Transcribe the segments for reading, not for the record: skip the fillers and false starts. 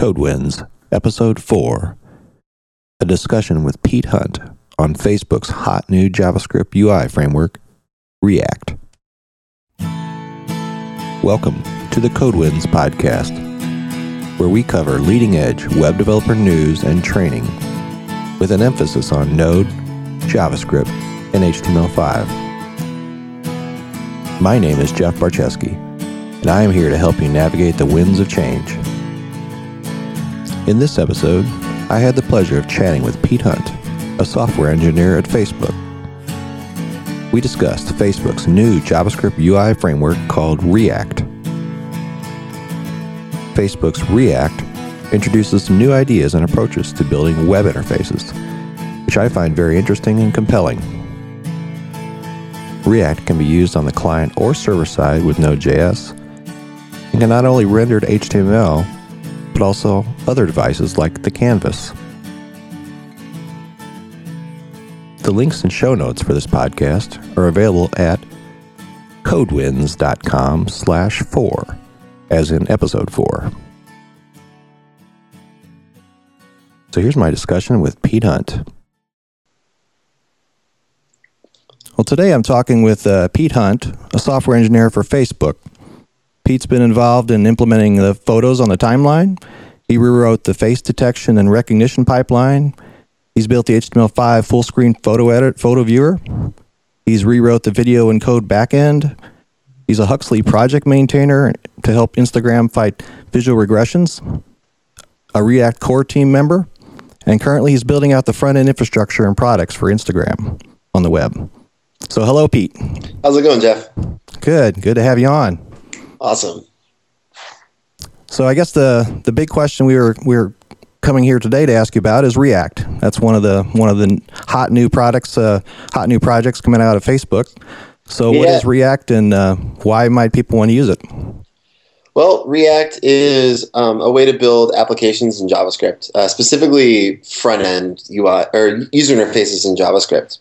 CodeWinds, Episode 4, a discussion with Pete Hunt on Facebook's hot new JavaScript UI framework, React. Welcome to the CodeWinds podcast, where we cover leading-edge web developer news and training with an emphasis on Node, JavaScript, and HTML5. My name is Jeff Barczewski, and I am here to help you navigate the winds of change. In this episode, I had the pleasure of chatting with Pete Hunt, a software engineer at Facebook. We discussed Facebook's new JavaScript UI framework called React. Facebook's React introduces some new ideas and approaches to building web interfaces, which I find very interesting and compelling. React can be used on the client or server side with Node.js, and can not only render HTML, but also other devices like the Canvas. The links and show notes for this podcast are available at codewinds.com/4, as in episode 4. So here's my discussion with Pete Hunt. Well, today I'm talking with Pete Hunt, a software engineer for Facebook. Pete's been involved in implementing the photos on the timeline. He rewrote the face detection and recognition pipeline. He's built the HTML5 full-screen photo edit, photo viewer. He's rewrote the video and code backend. He's a Huxley project maintainer to help Instagram fight visual regressions, a React core team member, and currently he's building out the front-end infrastructure and products for Instagram on the web. So hello, Pete. How's it going, Jeff? Good. Good to have you on. Awesome. So I guess the big question we were coming here today to ask you about is React. That's one of the hot new projects coming out of Facebook. So yeah. What is React, and why might people want to use it? Well, React is a way to build applications in JavaScript, specifically front-end UI or user interfaces in JavaScript.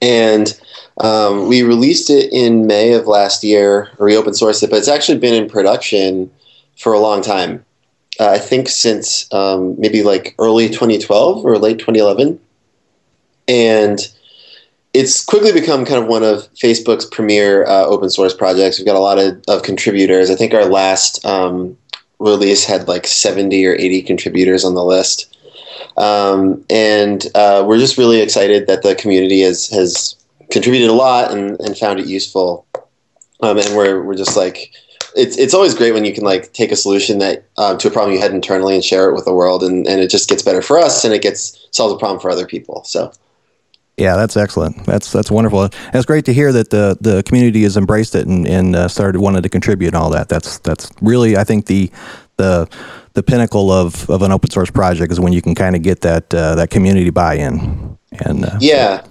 And we released it in May of last year. We open sourced it, but it's actually been in production for a long time. I think since maybe like early 2012 or late 2011. And it's quickly become kind of one of Facebook's premier open source projects. We've got a lot of contributors. I think our last release had like 70 or 80 contributors on the list. And we're just really excited that the community has contributed a lot and found it useful. And we're just like, it's always great when you can like take a solution that to a problem you had internally and share it with the world, and it just gets better for us, and it solves a problem for other people. So, yeah, that's excellent. That's wonderful. And it's great to hear that the community has embraced it and started wanting to contribute and all that. That's really, I think the pinnacle of an open source project is when you can kind of get that community buy-in. And yeah.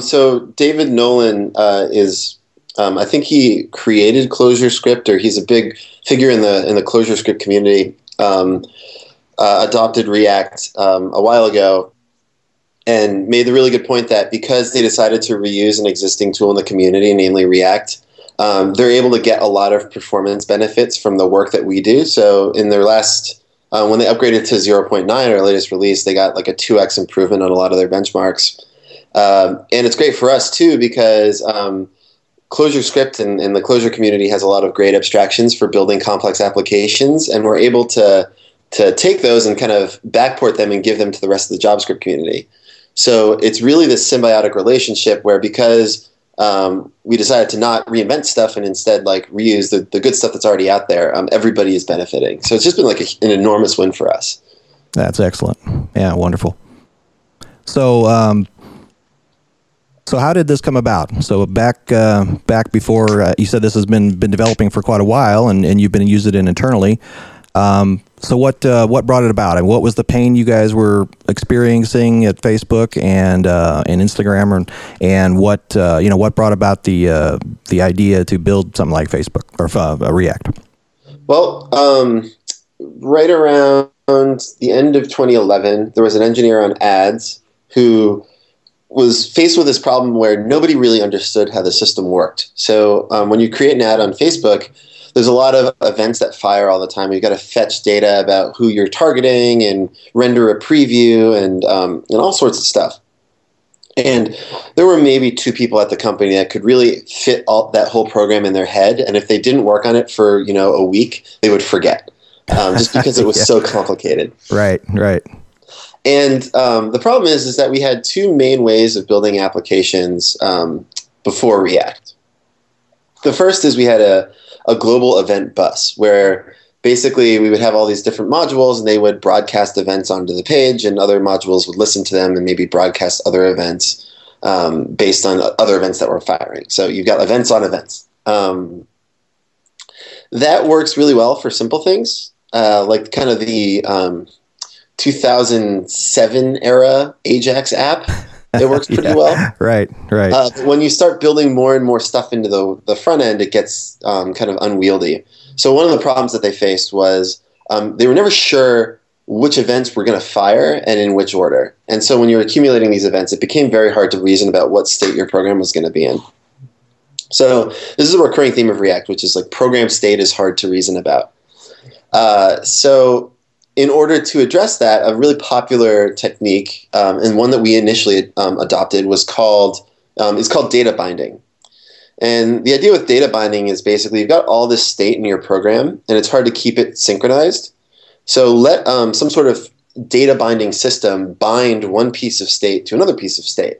So David Nolan is, I think he created ClojureScript, or he's a big figure in the ClojureScript community, adopted React a while ago, and made the really good point that because they decided to reuse an existing tool in the community, namely React, they're able to get a lot of performance benefits from the work that we do. So in their last, when they upgraded to 0.9, our latest release, they got like a 2x improvement on a lot of their benchmarks. And it's great for us too, because ClojureScript and the Clojure community has a lot of great abstractions for building complex applications. And we're able to take those and kind of backport them and give them to the rest of the JavaScript community. So it's really this symbiotic relationship where, because we decided to not reinvent stuff and instead like reuse the good stuff that's already out there, everybody is benefiting. So it's just been like an enormous win for us. That's excellent. Yeah, wonderful. So so how did this come about? So back before, you said this has been developing for quite a while, and you've been using it internally. So what brought it about, and what was the pain you guys were experiencing at Facebook and Instagram, and what what brought about the idea to build something like Facebook or React? Well, right around the end of 2011, there was an engineer on ads who was faced with this problem where nobody really understood how the system worked. So when you create an ad on Facebook, There's a lot of events that fire all the time. You've got to fetch data about who you're targeting and render a preview and all sorts of stuff. And there were maybe two people at the company that could really fit all that whole program in their head. And if they didn't work on it for, a week, they would forget just because it was so complicated. Right, right. And the problem is that we had two main ways of building applications before React. The first is we had a global event bus where basically we would have all these different modules and they would broadcast events onto the page and other modules would listen to them and maybe broadcast other events based on other events that were firing. So you've got events on events. That works really well for simple things like kind of the 2007 era Ajax app. It works pretty well. Right, right. When you start building more and more stuff into the front end, it gets kind of unwieldy. So one of the problems that they faced was they were never sure which events were going to fire and in which order. And so when you were accumulating these events, it became very hard to reason about what state your program was going to be in. So this is a recurring theme of React, which is like program state is hard to reason about. So in order to address that, a really popular technique and one that we initially adopted was called data binding. And the idea with data binding is basically you've got all this state in your program, and it's hard to keep it synchronized. So let some sort of data binding system bind one piece of state to another piece of state.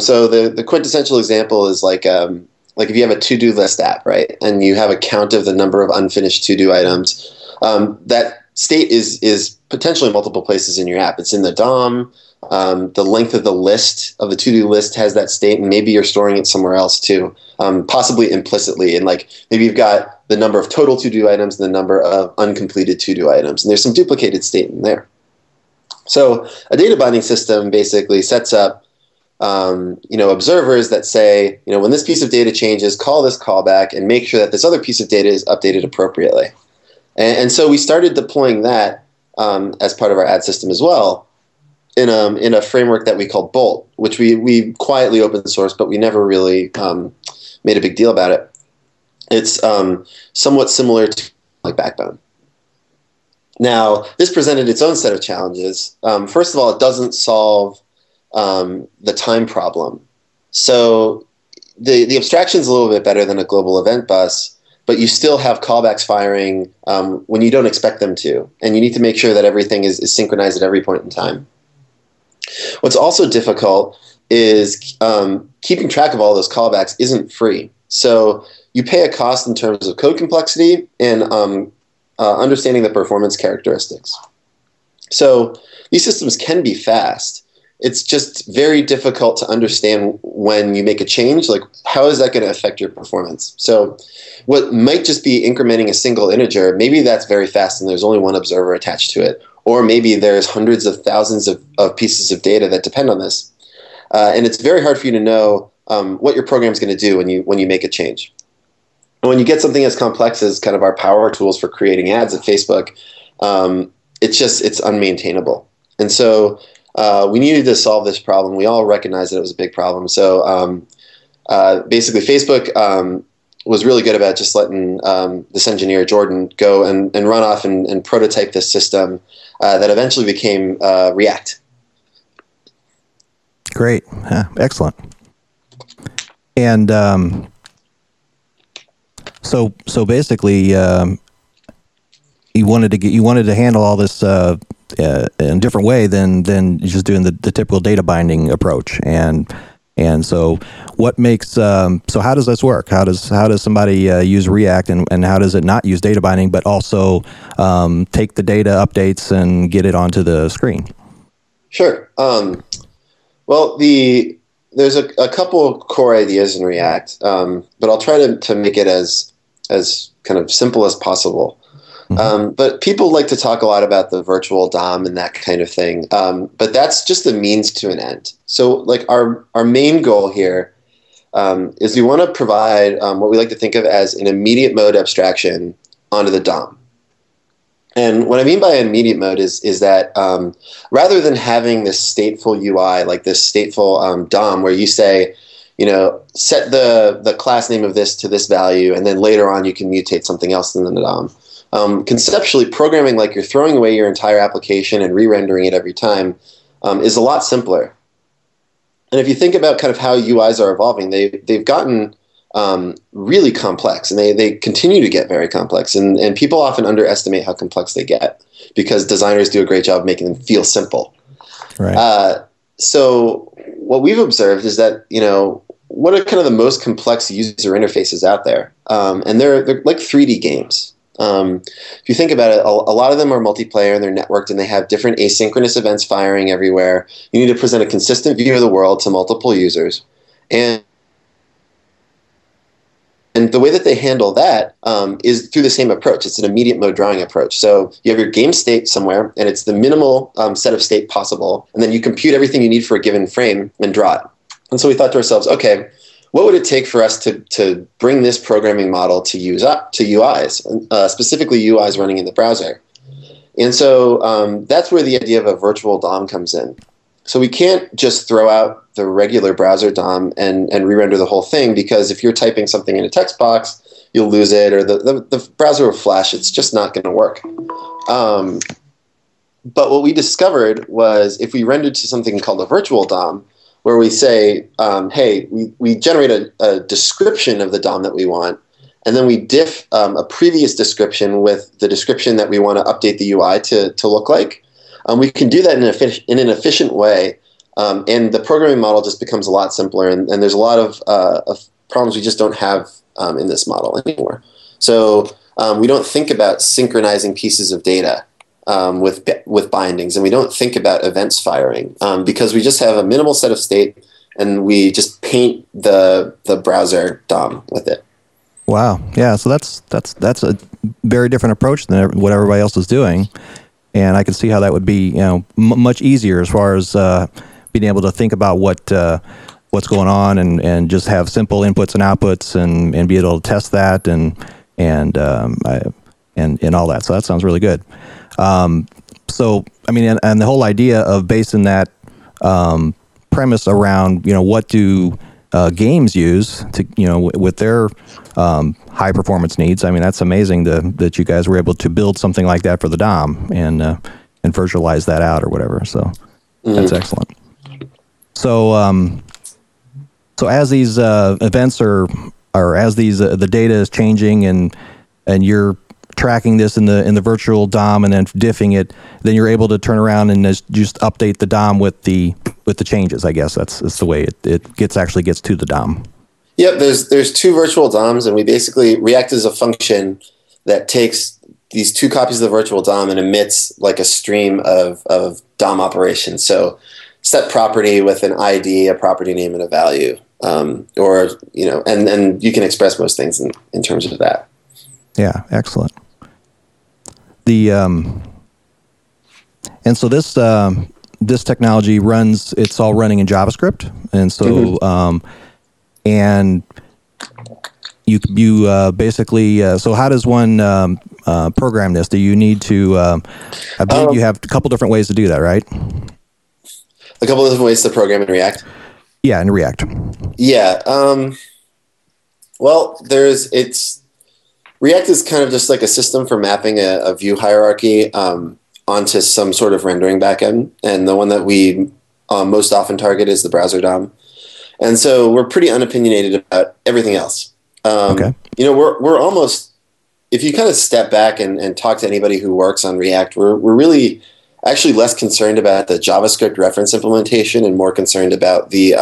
So the quintessential example is like if you have a to-do list app, right, and you have a count of the number of unfinished to-do items, that state is potentially multiple places in your app. It's in the DOM. The length of the list, of the to-do list, has that state, and maybe you're storing it somewhere else too, possibly implicitly. And like maybe you've got the number of total to-do items and the number of uncompleted to-do items, and there's some duplicated state in there. So a data binding system basically sets up, observers that say, when this piece of data changes, call this callback and make sure that this other piece of data is updated appropriately. And so we started deploying that as part of our ad system as well. In a framework that we call Bolt, which we quietly open source, but we never really made a big deal about it. It's somewhat similar to like Backbone. Now, this presented its own set of challenges. First of all, it doesn't solve the time problem. So the abstraction's a little bit better than a global event bus, but you still have callbacks firing when you don't expect them to, and you need to make sure that everything is synchronized at every point in time. What's also difficult is keeping track of all those callbacks isn't free. So you pay a cost in terms of code complexity and understanding the performance characteristics. So these systems can be fast. It's just very difficult to understand when you make a change, like how is that going to affect your performance? So what might just be incrementing a single integer, maybe that's very fast and there's only one observer attached to it. Or maybe there's hundreds of thousands of pieces of data that depend on this. And it's very hard for you to know what your program's going to do when you make a change. And when you get something as complex as kind of our power tools for creating ads at Facebook, it's unmaintainable. And so we needed to solve this problem. We all recognized that it was a big problem. So basically Facebook was really good about just letting this engineer, Jordan, go and run off and prototype this system that eventually became React. Great. Excellent. And so basically you wanted to handle all this in a different way than just doing the typical data binding approach. And so, what makes so? How does this work? How does somebody use React, and how does it not use data binding, but also take the data updates and get it onto the screen? Sure. Well, there's a couple core ideas in React, but I'll try to make it as kind of simple as possible. Mm-hmm. But people like to talk a lot about the virtual DOM and that kind of thing. But that's just the means to an end. So like our main goal here is we want to provide what we like to think of as an immediate mode abstraction onto the DOM. And what I mean by immediate mode is that rather than having this stateful UI, like this stateful DOM where you say, you know, set the class name of this to this value, and then later on you can mutate something else in the DOM. Conceptually, programming like you're throwing away your entire application and re-rendering it every time is a lot simpler. And if you think about kind of how UIs are evolving, they've gotten really complex, and they continue to get very complex. And people often underestimate how complex they get because designers do a great job of making them feel simple. Right. So what we've observed is that, you know, what are kind of the most complex user interfaces out there? And they're like 3D games. If you think about it, a lot of them are multiplayer and they're networked and they have different asynchronous events firing everywhere. You need to present a consistent view of the world to multiple users. And the way that they handle that is through the same approach. It's an immediate mode drawing approach. So you have your game state somewhere, and it's the minimal set of state possible, and then you compute everything you need for a given frame and draw it. And so we thought to ourselves, okay, what would it take for us to bring this programming model to use up to UIs, specifically UIs running in the browser? And so that's where the idea of a virtual DOM comes in. So we can't just throw out the regular browser DOM and re-render the whole thing, because if you're typing something in a text box, you'll lose it, or the browser will flash. It's just not going to work. But what we discovered was if we rendered to something called a virtual DOM, where we say, hey, we generate a description of the DOM that we want, and then we diff a previous description with the description that we want to update the UI to look like, we can do that in an efficient way, and the programming model just becomes a lot simpler, and there's a lot of problems we just don't have in this model anymore. So we don't think about synchronizing pieces of data with bindings, and we don't think about events firing because we just have a minimal set of state, and we just paint the browser DOM with it. Wow. Yeah, so that's a very different approach than what everybody else is doing. And I can see how that would be, you know, much easier as far as being able to think about what's going on and just have simple inputs and outputs and be able to test that and all that. So that sounds really good. So I mean, and the whole idea of basing that premise around, you know, what do games use to, you know, with their high performance needs. I mean, that's amazing that you guys were able to build something like that for the DOM and virtualize that out or whatever. So that's excellent. So so as these events are as these the data is changing and you're tracking this in the virtual DOM and then diffing it, then you're able to turn around and just update the DOM with the changes. I guess that's the way it actually gets to the DOM. Yep, there's two virtual DOMs, and we basically React is a function that takes these two copies of the virtual DOM and emits like a stream of DOM operations. So set property with an ID, a property name, and a value, or you know, and you can express most things in terms of that. Yeah, excellent. The and so this technology runs; it's all running in JavaScript, and so and you basically. So how does one program this? Do you need to? I believe you have a couple different ways to do that, right? A couple of different ways to program in React. Yeah, in React. Yeah. Well, React is kind of just like a system for mapping a view hierarchy onto some sort of rendering backend, and the one that we most often target is the browser DOM. And so we're pretty unopinionated about everything else. Okay. You know, we're almost, if you kind of step back and talk to anybody who works on React, we're really actually less concerned about the JavaScript reference implementation and more concerned about the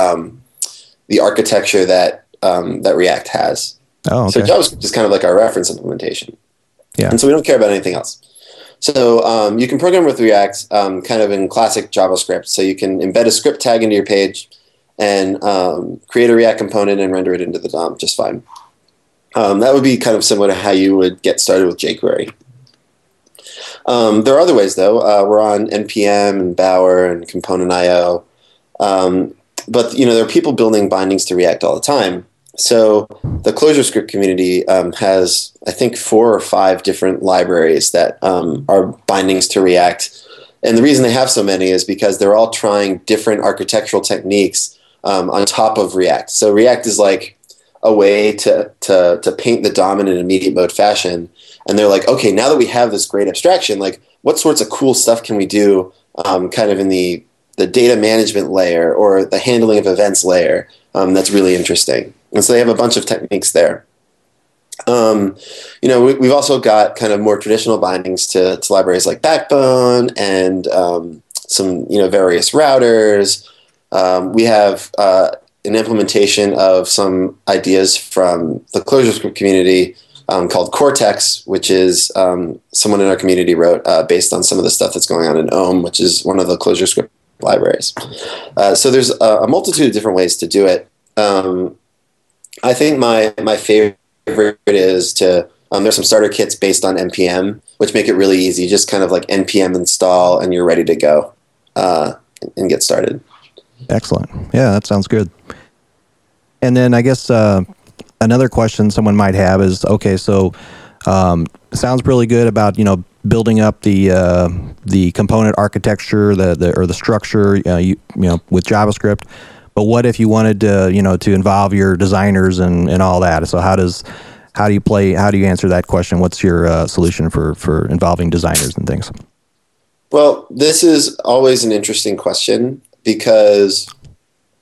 architecture that React has. Oh, okay. So JavaScript is kind of like our reference implementation. Yeah. And so we don't care about anything else. So you can program with React kind of in classic JavaScript. So you can embed a script tag into your page and create a React component and render it into the DOM just fine. That would be kind of similar to how you would get started with jQuery. There are other ways, though. We're on NPM and Bower and Component.io. But, you know, there are people building bindings to React all the time. So the ClojureScript community has, I think, 4 or 5 different libraries that are bindings to React. And the reason they have so many is because they're all trying different architectural techniques on top of React. So React is like a way to paint the dominant immediate mode fashion. And they're like, okay, now that we have this great abstraction, like what sorts of cool stuff can we do kind of in the data management layer or the handling of events layer that's really interesting. And so they have a bunch of techniques there. You know, we've also got kind of more traditional bindings to libraries like Backbone and some, you know, various routers. We have an implementation of some ideas from the ClojureScript community called Cortex, which is someone in our community wrote based on some of the stuff that's going on in Om, which is one of the ClojureScript libraries. So there's a multitude of different ways to do it. I think my favorite is to there's some starter kits based on npm, which make it really easy. Just kind of like npm install, and you're ready to go and get started. Excellent. Yeah, that sounds good. And then I guess another question someone might have is, okay, so sounds really good about, you know, building up the component architecture, the structure, you know, with JavaScript. But what if you wanted to, you know, to involve your designers and all that? So how do you answer that question? What's your solution for involving designers and things? Well, this is always an interesting question because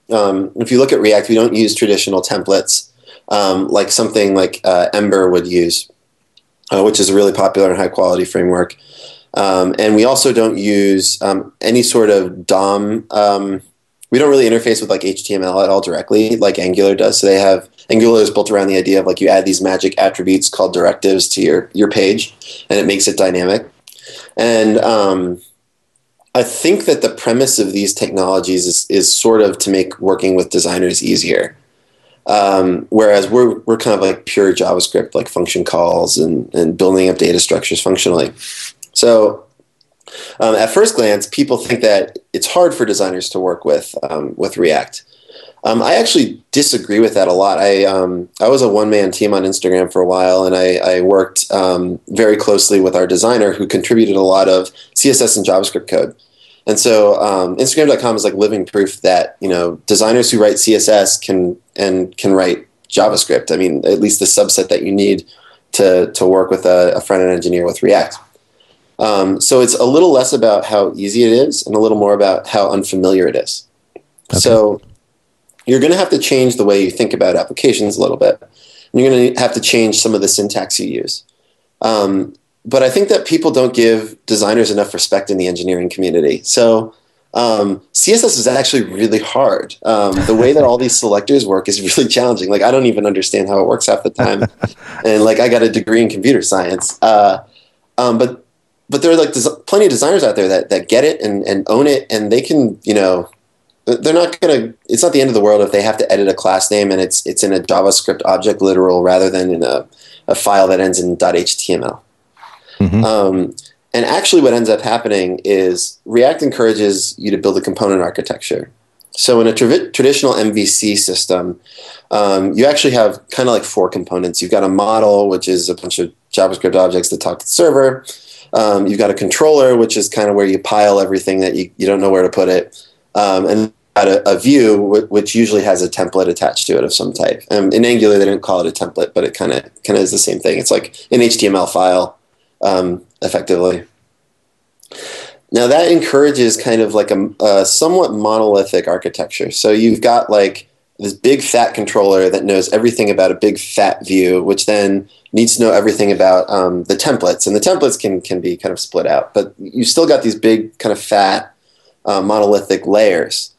if you look at React, we don't use traditional templates like something like Ember would use, which is a really popular and high quality framework. And we also don't use any sort of DOM. We don't really interface with like HTML at all directly, like Angular does. So they have Angular is built around the idea of like you add these magic attributes called directives to your page, and it makes it dynamic. And I think that the premise of these technologies is sort of to make working with designers easier. Whereas we're kind of like pure JavaScript, like function calls and building up data structures functionally. So at first glance, people think that it's hard for designers to work with React. I actually disagree with that a lot. I was a one-man team on Instagram for a while, and I worked very closely with our designer who contributed a lot of CSS and JavaScript code. And so Instagram.com is like living proof that, you know, designers who write CSS can write JavaScript. I mean, at least the subset that you need to work with a front-end engineer with React. So it's a little less about how easy it is and a little more about how unfamiliar it is. Okay. So you're going to have to change the way you think about applications a little bit. And you're going to have to change some of the syntax you use. But I think that people don't give designers enough respect in the engineering community. So CSS is actually really hard. The way that all these selectors work is really challenging. Like I don't even understand how it works half the time. And like I got a degree in computer science. But there are like plenty of designers out there that get it and own it, and they can, you know, they're not gonna. It's not the end of the world if they have to edit a class name and it's in a JavaScript object literal rather than in a file that ends in .html. Mm-hmm. And actually, what ends up happening is React encourages you to build a component architecture. So in a traditional MVC system, you actually have kind of like four components. You've got a model, which is a bunch of JavaScript objects that talk to the server. You've got a controller, which is kind of where you pile everything that you don't know where to put it. And a view, which usually has a template attached to it of some type. In Angular, they didn't call it a template, but it kind of is the same thing. It's like an HTML file, effectively. Now, that encourages kind of like a somewhat monolithic architecture. So you've got like this big fat controller that knows everything about a big fat view, which then needs to know everything about the templates. And the templates can be kind of split out. But you've still got these big kind of fat monolithic layers.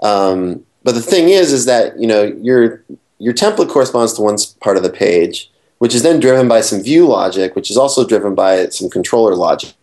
But the thing is that, you know, your template corresponds to one part of the page, which is then driven by some view logic, which is also driven by some controller logic.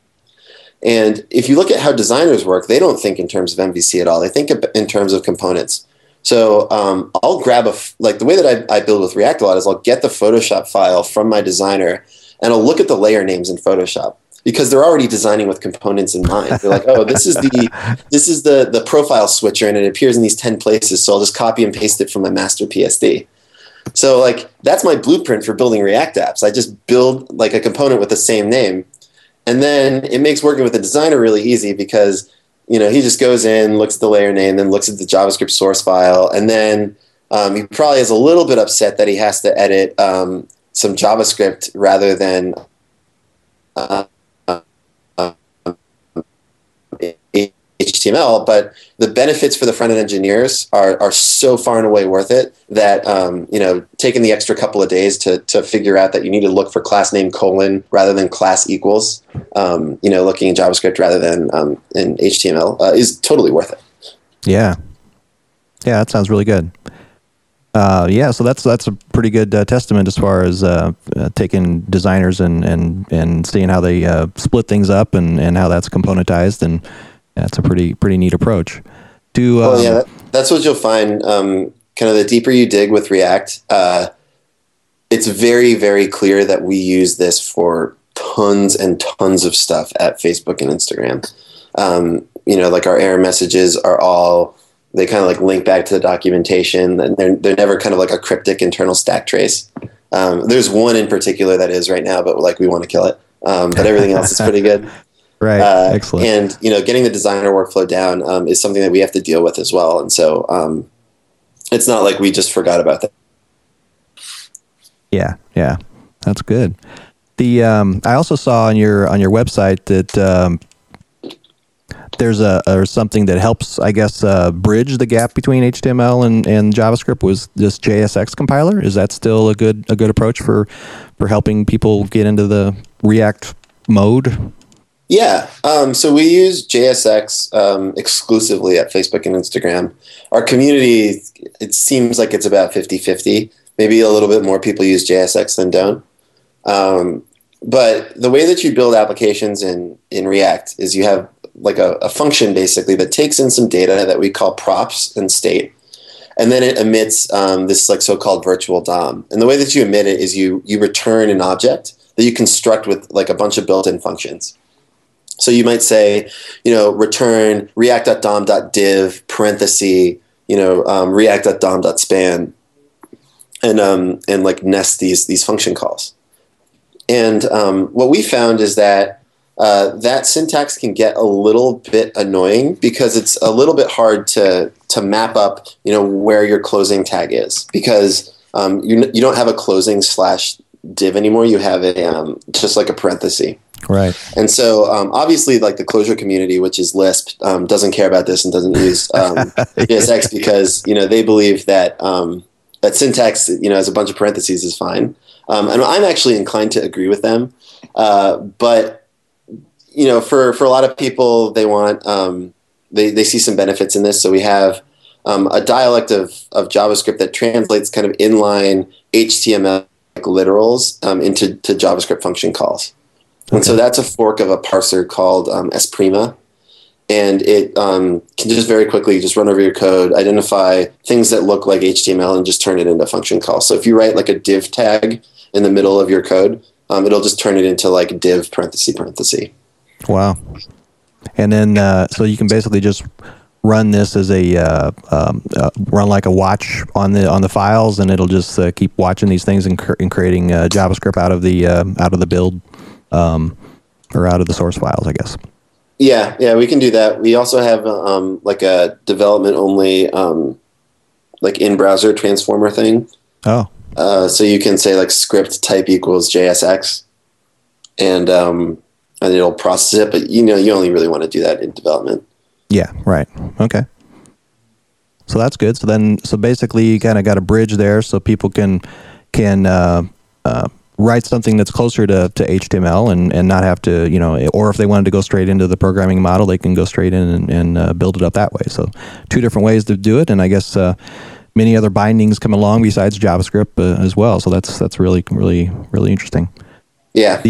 And if you look at how designers work, they don't think in terms of MVC at all. They think in terms of components. So I'll grab like the way that I build with React a lot is I'll get the Photoshop file from my designer and I'll look at the layer names in Photoshop because they're already designing with components in mind. They're like, oh, this is the profile switcher and it appears in these 10 places. So I'll just copy and paste it from my master PSD. So like that's my blueprint for building React apps. I just build like a component with the same name. And then it makes working with the designer really easy because you know, he just goes in, looks at the layer name, then looks at the JavaScript source file, and then he probably is a little bit upset that he has to edit some JavaScript rather than HTML. But the benefits for the front-end engineers are so far and away worth it that, you know, taking the extra couple of days to figure out that you need to look for class name colon rather than class equals, you know, looking in JavaScript rather than in HTML is totally worth it. Yeah. Yeah, that sounds really good. Yeah, so that's a pretty good testament as far as taking designers and seeing how they split things up and how that's componentized, and that's a pretty neat approach. Well, yeah, that's what you'll find. Kind of the deeper you dig with React, it's very, very clear that we use this for tons and tons of stuff at Facebook and Instagram. You know, like our error messages are all. They kind of like link back to the documentation, and they're never kind of like a cryptic internal stack trace. There's one in particular that is right now, but like we want to kill it. But everything else is pretty good. Right. Excellent. And you know, getting the designer workflow down is something that we have to deal with as well. And so it's not like we just forgot about that. Yeah. Yeah. That's good. I also saw on your website that, there's or something that helps, I guess, bridge the gap between HTML and JavaScript was this JSX compiler. Is that still a good approach for helping people get into the React mode? Yeah. So we use JSX exclusively at Facebook and Instagram. Our community, it seems like it's about 50-50. Maybe a little bit more people use JSX than don't. But the way that you build applications in React is you have like a function basically that takes in some data that we call props and state, and then it emits this like so-called virtual DOM. And the way that you emit it is you return an object that you construct with like a bunch of built-in functions. So you might say, you know, return react.dom.div parenthesis, you know, react.dom.span, and like nest these function calls. And what we found is that that syntax can get a little bit annoying because it's a little bit hard to map up, you know, where your closing tag is, because you don't have a closing /div anymore. You have a just like a parenthesis, right? And so obviously, like the Clojure community, which is Lisp, doesn't care about this and doesn't use JSX because you know they believe that that syntax, you know, as a bunch of parentheses is fine, and I'm actually inclined to agree with them, but you know, for a lot of people, they want they see some benefits in this. So we have a dialect of JavaScript that translates kind of inline HTML literals into JavaScript function calls, okay. And so that's a fork of a parser called Esprima, and it can just very quickly just run over your code, identify things that look like HTML, and just turn it into function calls. So if you write like a div tag in the middle of your code, it'll just turn it into like div parenthesis. Wow. And then, so you can basically just run this as a, run like a watch on the files, and it'll just keep watching these things and creating JavaScript out of the build, or out of the source files, I guess. Yeah, we can do that. We also have like a development only, like in-browser transformer thing. Oh. So you can say like script type equals JSX, and it'll process it, but you know, you only really want to do that in development. Yeah, right. Okay. So that's good. So basically you kind of got a bridge there so people can write something that's closer to HTML and not have to, you know, or if they wanted to go straight into the programming model, they can go straight in and build it up that way. So two different ways to do it. And I guess many other bindings come along besides JavaScript as well. So that's really, really, really interesting. Yeah.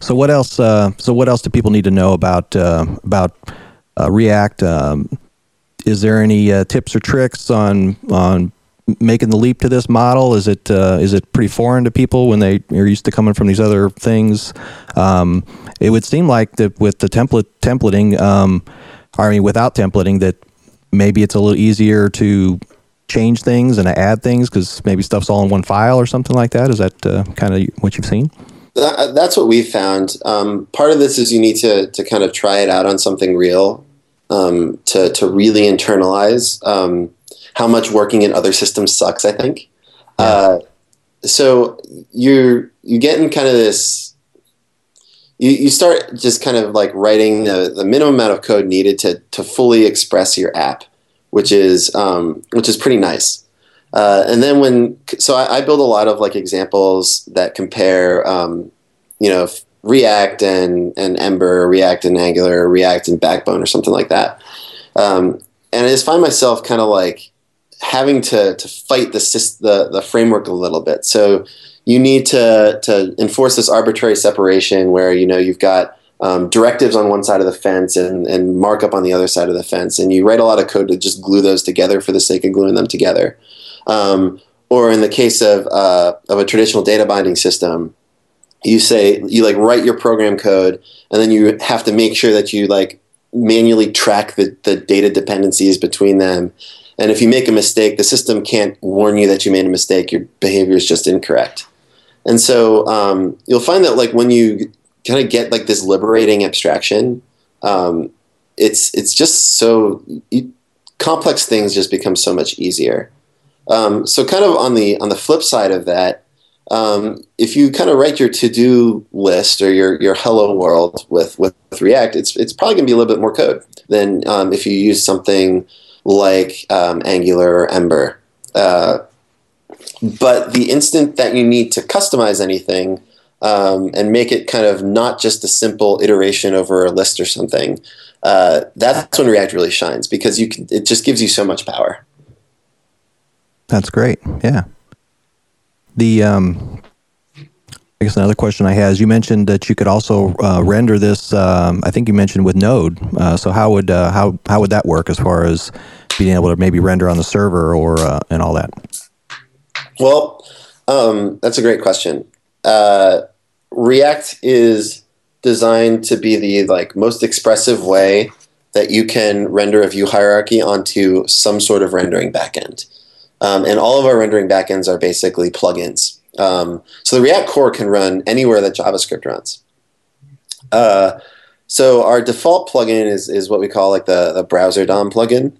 So what else? So what else do people need to know about React? Is there any tips or tricks on making the leap to this model? Is it pretty foreign to people when they are used to coming from these other things? It would seem like that with the templating, without templating, that maybe it's a little easier to change things and add things because maybe stuff's all in one file or something like that. Is that kind of what you've seen? That's what we found. Part of this is you need to kind of try it out on something real, to really internalize how much working in other systems sucks, I think. Yeah. So you get in kind of this, you start just kind of like writing the minimum amount of code needed to fully express your app, which is pretty nice. And then I build a lot of like examples that compare, React and Ember, React and Angular, React and Backbone or something like that. And I just find myself kind of like having to fight the framework a little bit. So you need to enforce this arbitrary separation where, you've got directives on one side of the fence and markup on the other side of the fence. And you write a lot of code to just glue those together for the sake of gluing them together. Or in the case of a traditional data binding system, you write your program code and then you have to make sure that you like manually track the data dependencies between them. And if you make a mistake, the system can't warn you that you made a mistake. Your behavior is just incorrect. And so you'll find that like when you kind of get like this liberating abstraction, it's just so complex things just become so much easier. So kind of on the flip side of that, if you kind of write your to-do list or your hello world with React, it's probably going to be a little bit more code than if you use something like Angular or Ember. But the instant that you need to customize anything and make it kind of not just a simple iteration over a list or something, that's when React really shines because it just gives you so much power. That's great. Yeah. I guess another question I had is you mentioned that you could also render this. I think you mentioned with Node. So how would that work as far as being able to maybe render on the server or and all that? Well, that's a great question. React is designed to be the like most expressive way that you can render a view hierarchy onto some sort of rendering backend. And all of our rendering backends are basically plugins. So the React core can run anywhere that JavaScript runs. So our default plugin is what we call like the browser DOM plugin.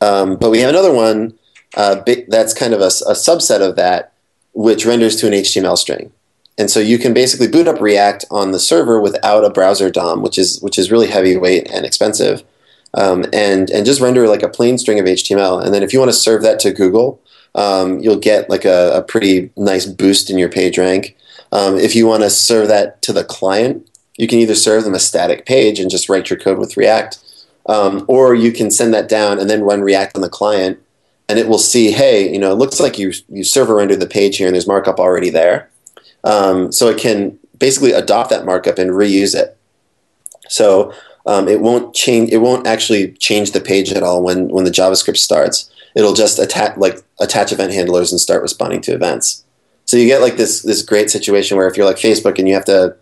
But we have another one that's kind of a subset of that, which renders to an HTML string. And so you can basically boot up React on the server without a browser DOM, which is really heavyweight and expensive. And just render like a plain string of HTML. And then if you want to serve that to Google, you'll get like a pretty nice boost in your page rank. If you want to serve that to the client, you can either serve them a static page and just write your code with React, or you can send that down and then run React on the client, and it will see, hey, it looks like you server rendered the page here and there's markup already there. So it can basically adopt that markup and reuse it. So it won't change. It won't actually change the page at all when the JavaScript starts. It'll just attach event handlers and start responding to events. So you get like this great situation where if you're like Facebook and you have a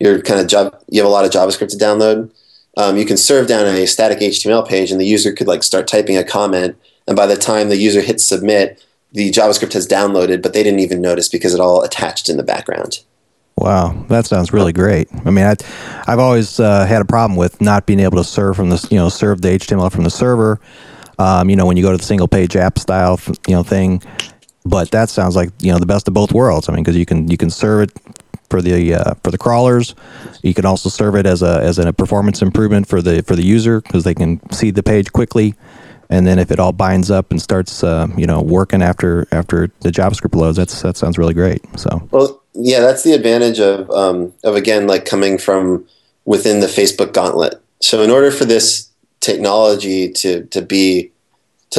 lot of JavaScript to download, you can serve down a static HTML page and the user could like start typing a comment, and by the time the user hits submit, the JavaScript has downloaded, but they didn't even notice because it all attached in the background. Wow, that sounds really great. I mean, I've always had a problem with not being able to serve the HTML from the server. When you go to the single page app style, thing. But that sounds like the best of both worlds. I mean, because you can serve it for the crawlers. You can also serve it as a performance improvement for the user because they can see the page quickly. And then if it all binds up and starts working after the JavaScript loads, that sounds really great. So. Well, yeah, that's the advantage of again, like coming from within the Facebook gauntlet. So in order for this technology to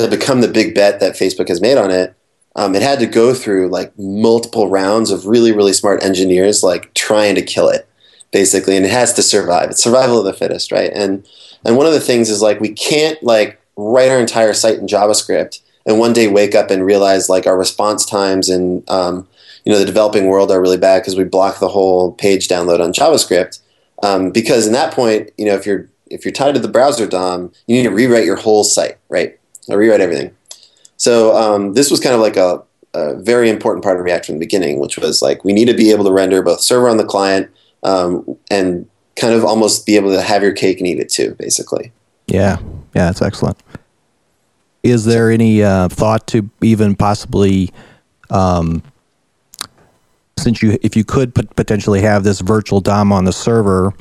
become the big bet that Facebook has made on it, it had to go through like multiple rounds of really, really smart engineers like trying to kill it, basically. And it has to survive. It's survival of the fittest, right? And one of the things is like we can't like write our entire site in JavaScript and one day wake up and realize like our response times and the developing world are really bad because we block the whole page download on JavaScript. Because in that point, if you're tied to the browser DOM, you need to rewrite your whole site, right? Or rewrite everything. So this was kind of like a a very important part of React from the beginning, which was like, we need to be able to render both server on the client and kind of almost be able to have your cake and eat it too, basically. Yeah, yeah, that's excellent. Is there any thought to even possibly, since if you could potentially have this virtual DOM on the server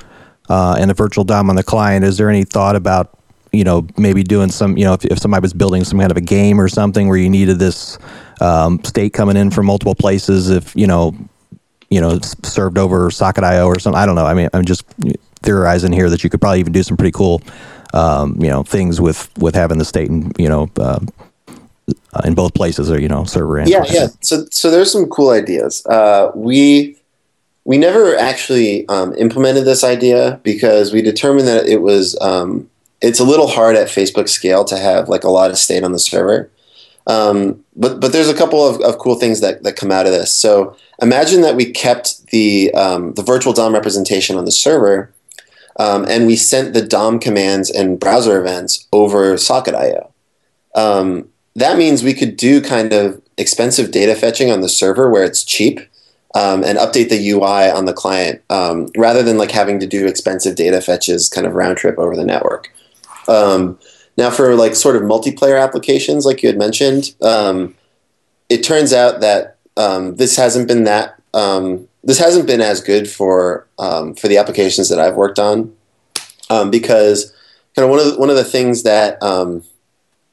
and a virtual DOM on the client, is there any thought about, you know, maybe doing some, you know, if somebody was building some kind of a game or something where you needed this state coming in from multiple places, if, you know, served over Socket.io or something, I don't know. I mean, I'm just theorizing here that you could probably even do some pretty cool, you know, things with having the state and, you know, in both places, or, you know, server and yeah. So there's some cool ideas. We never actually implemented this idea because we determined that it was it's a little hard at Facebook scale to have like a lot of state on the server. But there's a couple of cool things that come out of this. So imagine that we kept the virtual DOM representation on the server, and we sent the DOM commands and browser events over Socket.io. That means we could do kind of expensive data fetching on the server where it's cheap, and update the UI on the client, rather than like having to do expensive data fetches kind of round trip over the network. Now, for like sort of multiplayer applications, like you had mentioned, it turns out that this hasn't been as good for the applications that I've worked on, because kind of one of the things that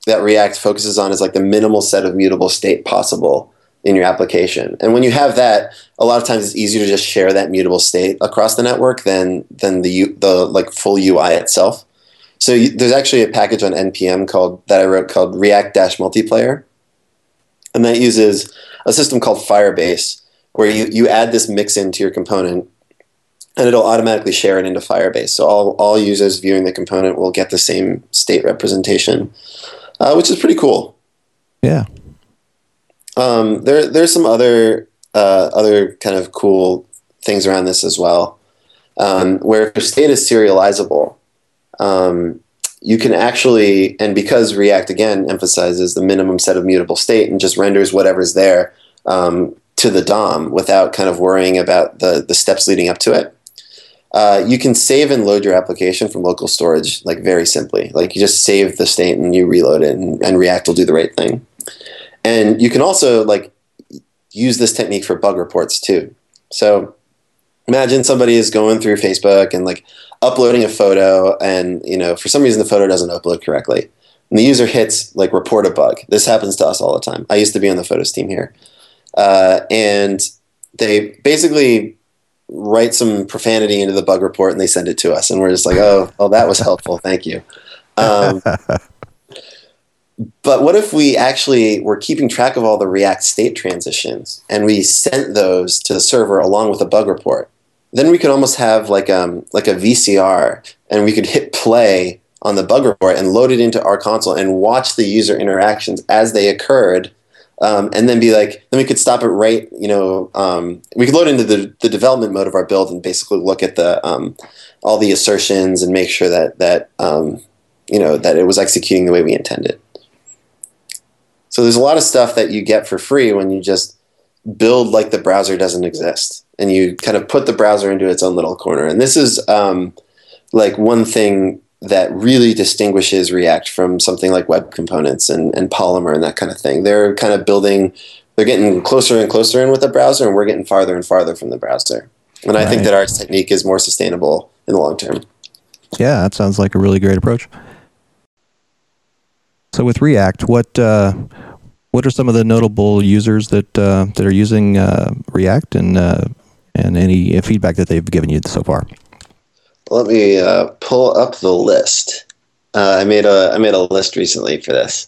that React focuses on is like the minimal set of mutable state possible in your application. And when you have that, a lot of times it's easier to just share that mutable state across the network than the like full UI itself. So there's actually a package on NPM that I wrote called React-Multiplayer, and that uses a system called Firebase, where you add this mix into your component, and it'll automatically share it into Firebase. So all users viewing the component will get the same state representation, which is pretty cool. Yeah. There's some other kind of cool things around this as well, where if your state is serializable, you can actually, and because React again emphasizes the minimum set of mutable state and just renders whatever's there to the DOM without kind of worrying about the steps leading up to it, you can save and load your application from local storage like very simply. Like you just save the state and you reload it, and React will do the right thing. And you can also like use this technique for bug reports too. So imagine somebody is going through Facebook and like uploading a photo, and you know, for some reason the photo doesn't upload correctly, and the user hits like report a bug. This happens to us all the time. I used to be on the photos team here, and they basically write some profanity into the bug report and they send it to us, and we're just like, oh, that was helpful, thank you. But what if we actually were keeping track of all the React state transitions, and we sent those to the server along with a bug report? Then we could almost have like a VCR, and we could hit play on the bug report and load it into our console and watch the user interactions as they occurred, and then be like, then we could stop it right, you know, we could load into the development mode of our build and basically look at the all the assertions and make sure that you know, that it was executing the way we intended. So there's a lot of stuff that you get for free when you just build like the browser doesn't exist, and you kind of put the browser into its own little corner. And this is like one thing that really distinguishes React from something like web components and Polymer and that kind of thing. They're kind of building, they're getting closer and closer in with the browser, and we're getting farther and farther from the browser. And right. I think that our technique is more sustainable in the long term. Yeah, that sounds like a really great approach. So with React, what are some of the notable users that are using React, and any feedback that they've given you so far? Let me pull up the list. I made a list recently for this.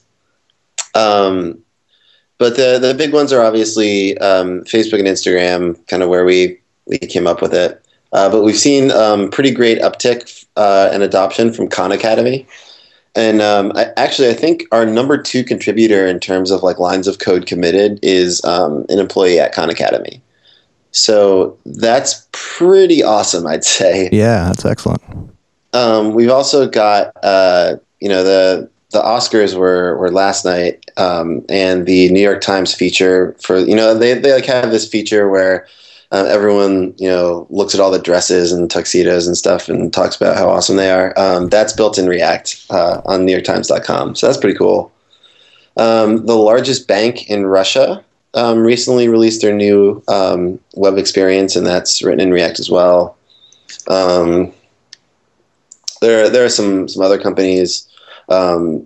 But the big ones are obviously Facebook and Instagram, kind of where we came up with it. But we've seen pretty great uptick and adoption from Khan Academy. And I think our number 2 contributor in terms of like lines of code committed is an employee at Khan Academy. So that's pretty awesome, I'd say. Yeah, that's excellent. We've also got, you know, the the Oscars were last night, and the New York Times feature for, you know, they like have this feature where everyone, you know, looks at all the dresses and tuxedos and stuff and talks about how awesome they are. That's built in React on NewYorkTimes.com. So that's pretty cool. The largest bank in Russia recently released their new web experience, and that's written in React as well. There are some other companies that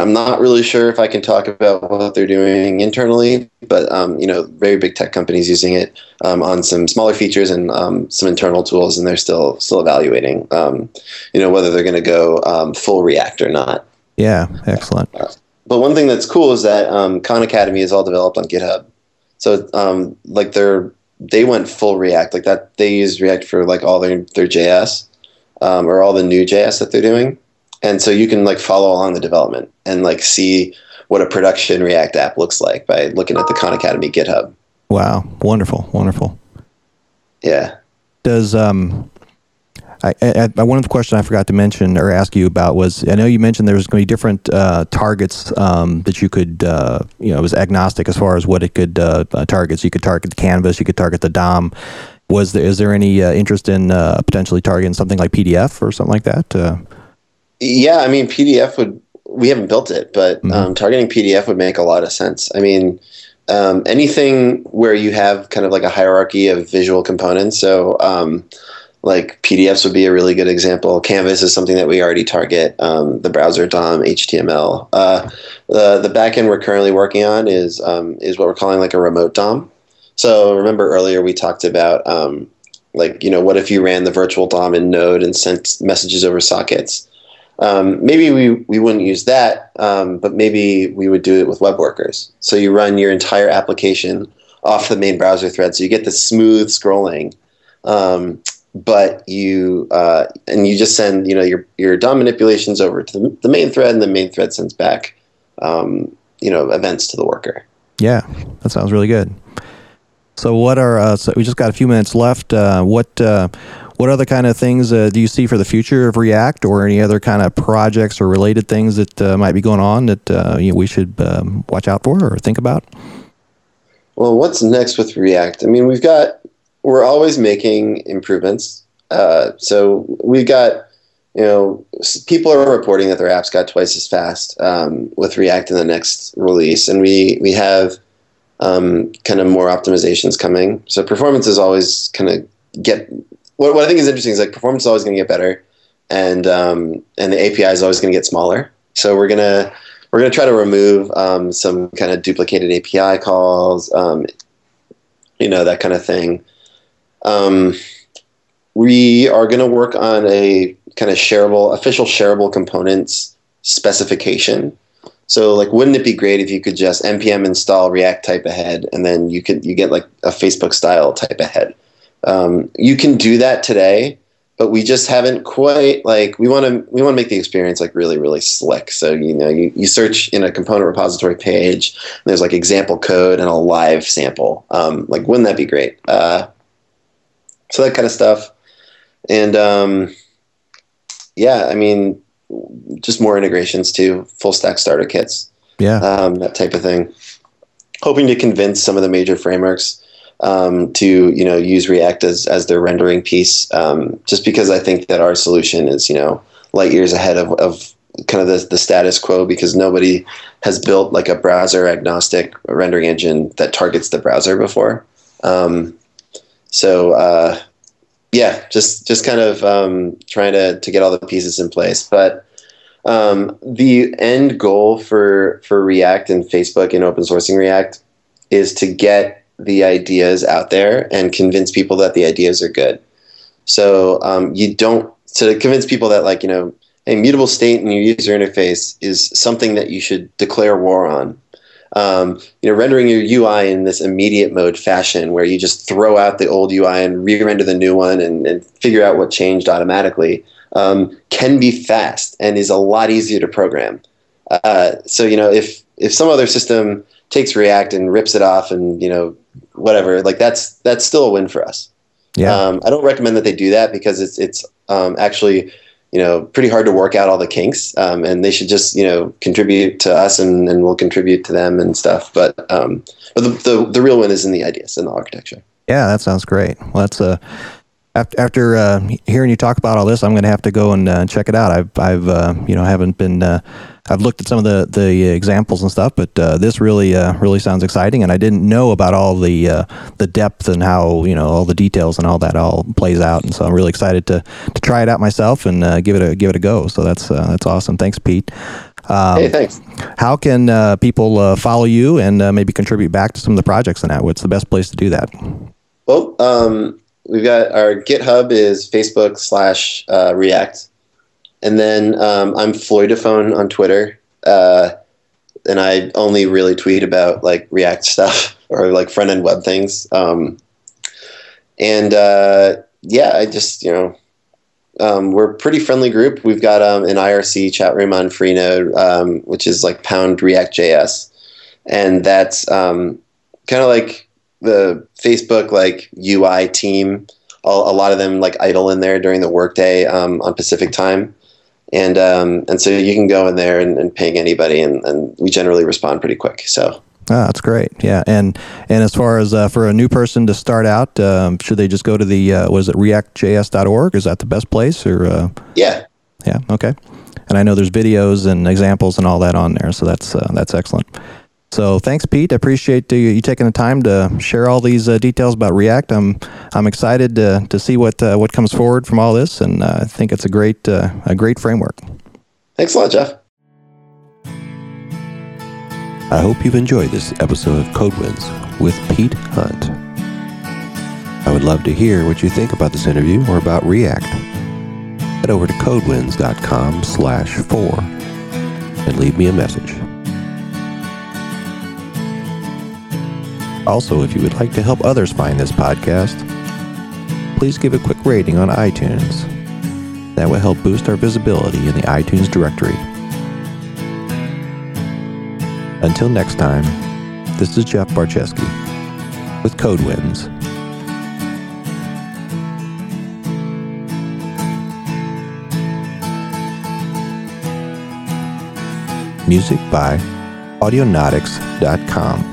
I'm not really sure if I can talk about what they're doing internally, but you know, very big tech companies using it on some smaller features and some internal tools, and they're still evaluating, you know, whether they're going to go full React or not. Yeah, excellent. But one thing that's cool is that Khan Academy is all developed on GitHub, so like they went full React, like that they use React for like all their JS or all the new JS that they're doing. And so you can like follow along the development and like see what a production React app looks like by looking at the Khan Academy GitHub. Wow, wonderful, wonderful. Yeah. Does one of the questions I forgot to mention or ask you about was, I know you mentioned there was going to be different targets that you could, you know, it was agnostic as far as what it could target. So you could target the canvas, you could target the DOM. Is there any interest in potentially targeting something like PDF or something like that? Yeah, I mean, PDF we haven't built it, but targeting PDF would make a lot of sense. I mean, anything where you have kind of like a hierarchy of visual components. So like PDFs would be a really good example. Canvas is something that we already target. The browser DOM, HTML. The backend we're currently working on is what we're calling like a remote DOM. So remember earlier we talked about like, you know, what if you ran the virtual DOM in Node and sent messages over sockets? Maybe we wouldn't use that, but maybe we would do it with web workers. So you run your entire application off the main browser thread, so you get the smooth scrolling, but you and you just send, you know, your DOM manipulations over to the main thread, and the main thread sends back you know, events to the worker. Yeah, that sounds really good. So what are so we just got a few minutes left. What other kind of things do you see for the future of React, or any other kind of projects or related things that might be going on that you know, we should watch out for or think about? Well, what's next with React? I mean, we're always making improvements. So we've got, you know, people are reporting that their apps got twice as fast with React in the next release, and we have kind of more optimizations coming. So performance is always kind of what I think is interesting is like performance is always going to get better, and the API is always going to get smaller. So we're gonna try to remove some kind of duplicated API calls, you know, that kind of thing. We are going to work on a kind of official shareable components specification. So like, wouldn't it be great if you could just npm install React type ahead, and then you get like a Facebook style type ahead. You can do that today, but we just haven't quite, like, we want to make the experience like really, really slick. So, you know, you search in a component repository page, and there's like example code and a live sample. Like, wouldn't that be great? So that kind of stuff. And, yeah, I mean, just more integrations too, full stack starter kits. Yeah. That type of thing. Hoping to convince some of the major frameworks to, you know, use React as their rendering piece, just because I think that our solution is, you know, light years ahead of kind of the status quo, because nobody has built like a browser agnostic rendering engine that targets the browser before. Yeah, just kind of trying to get all the pieces in place. But the end goal for React and Facebook and open sourcing React is to get the ideas out there and convince people that the ideas are good. So to convince people that, like, you know, a mutable state in your user interface is something that you should declare war on. You know, rendering your UI in this immediate mode fashion where you just throw out the old UI and re-render the new one and figure out what changed automatically can be fast and is a lot easier to program. So, you know, if some other system takes React and rips it off and, you know, whatever, like that's still a win for us. Yeah. I don't recommend that they do that, because it's actually pretty hard to work out all the kinks, and they should just, contribute to us, and we'll contribute to them and stuff. But the real win is in the ideas and the architecture. Yeah, that sounds great. Well, that's after hearing you talk about all this, I'm going to have to go and check it out. I've looked at some of the examples and stuff, but this really sounds exciting. And I didn't know about all the depth and how all the details and all that all plays out. And so I'm really excited to try it out myself and give it a go. So that's awesome. Thanks, Pete. Hey, thanks. How can people follow you and maybe contribute back to some of the projects and that? What's the best place to do that? Well, we've got our GitHub is Facebook/React. And then I'm Floydophone on Twitter, and I only really tweet about React stuff or front end web things. I just we're a pretty friendly group. We've got an IRC chat room on Freenode, which is #ReactJS, and that's kind of like the Facebook UI team. A lot of them idle in there during the workday on Pacific time. And so you can go in there and ping anybody, and we generally respond pretty quick. So that's great. Yeah. And as far as for a new person to start out, should they just go to the reactjs.org? Is that the best place? Or yeah, okay. And I know there's videos and examples and all that on there, so that's excellent. So thanks, Pete. I appreciate you taking the time to share all these details about React. I'm excited to see what comes forward from all this, and I think it's a great framework. Thanks a lot, Jeff. I hope you've enjoyed this episode of CodeWinds with Pete Hunt. I would love to hear what you think about this interview or about React. Head over to CodeWinds.com/4 and leave me a message. Also, if you would like to help others find this podcast, please give a quick rating on iTunes. That will help boost our visibility in the iTunes directory. Until next time, this is Jeff Barczewski with CodeWinds. Music by Audionautix.com.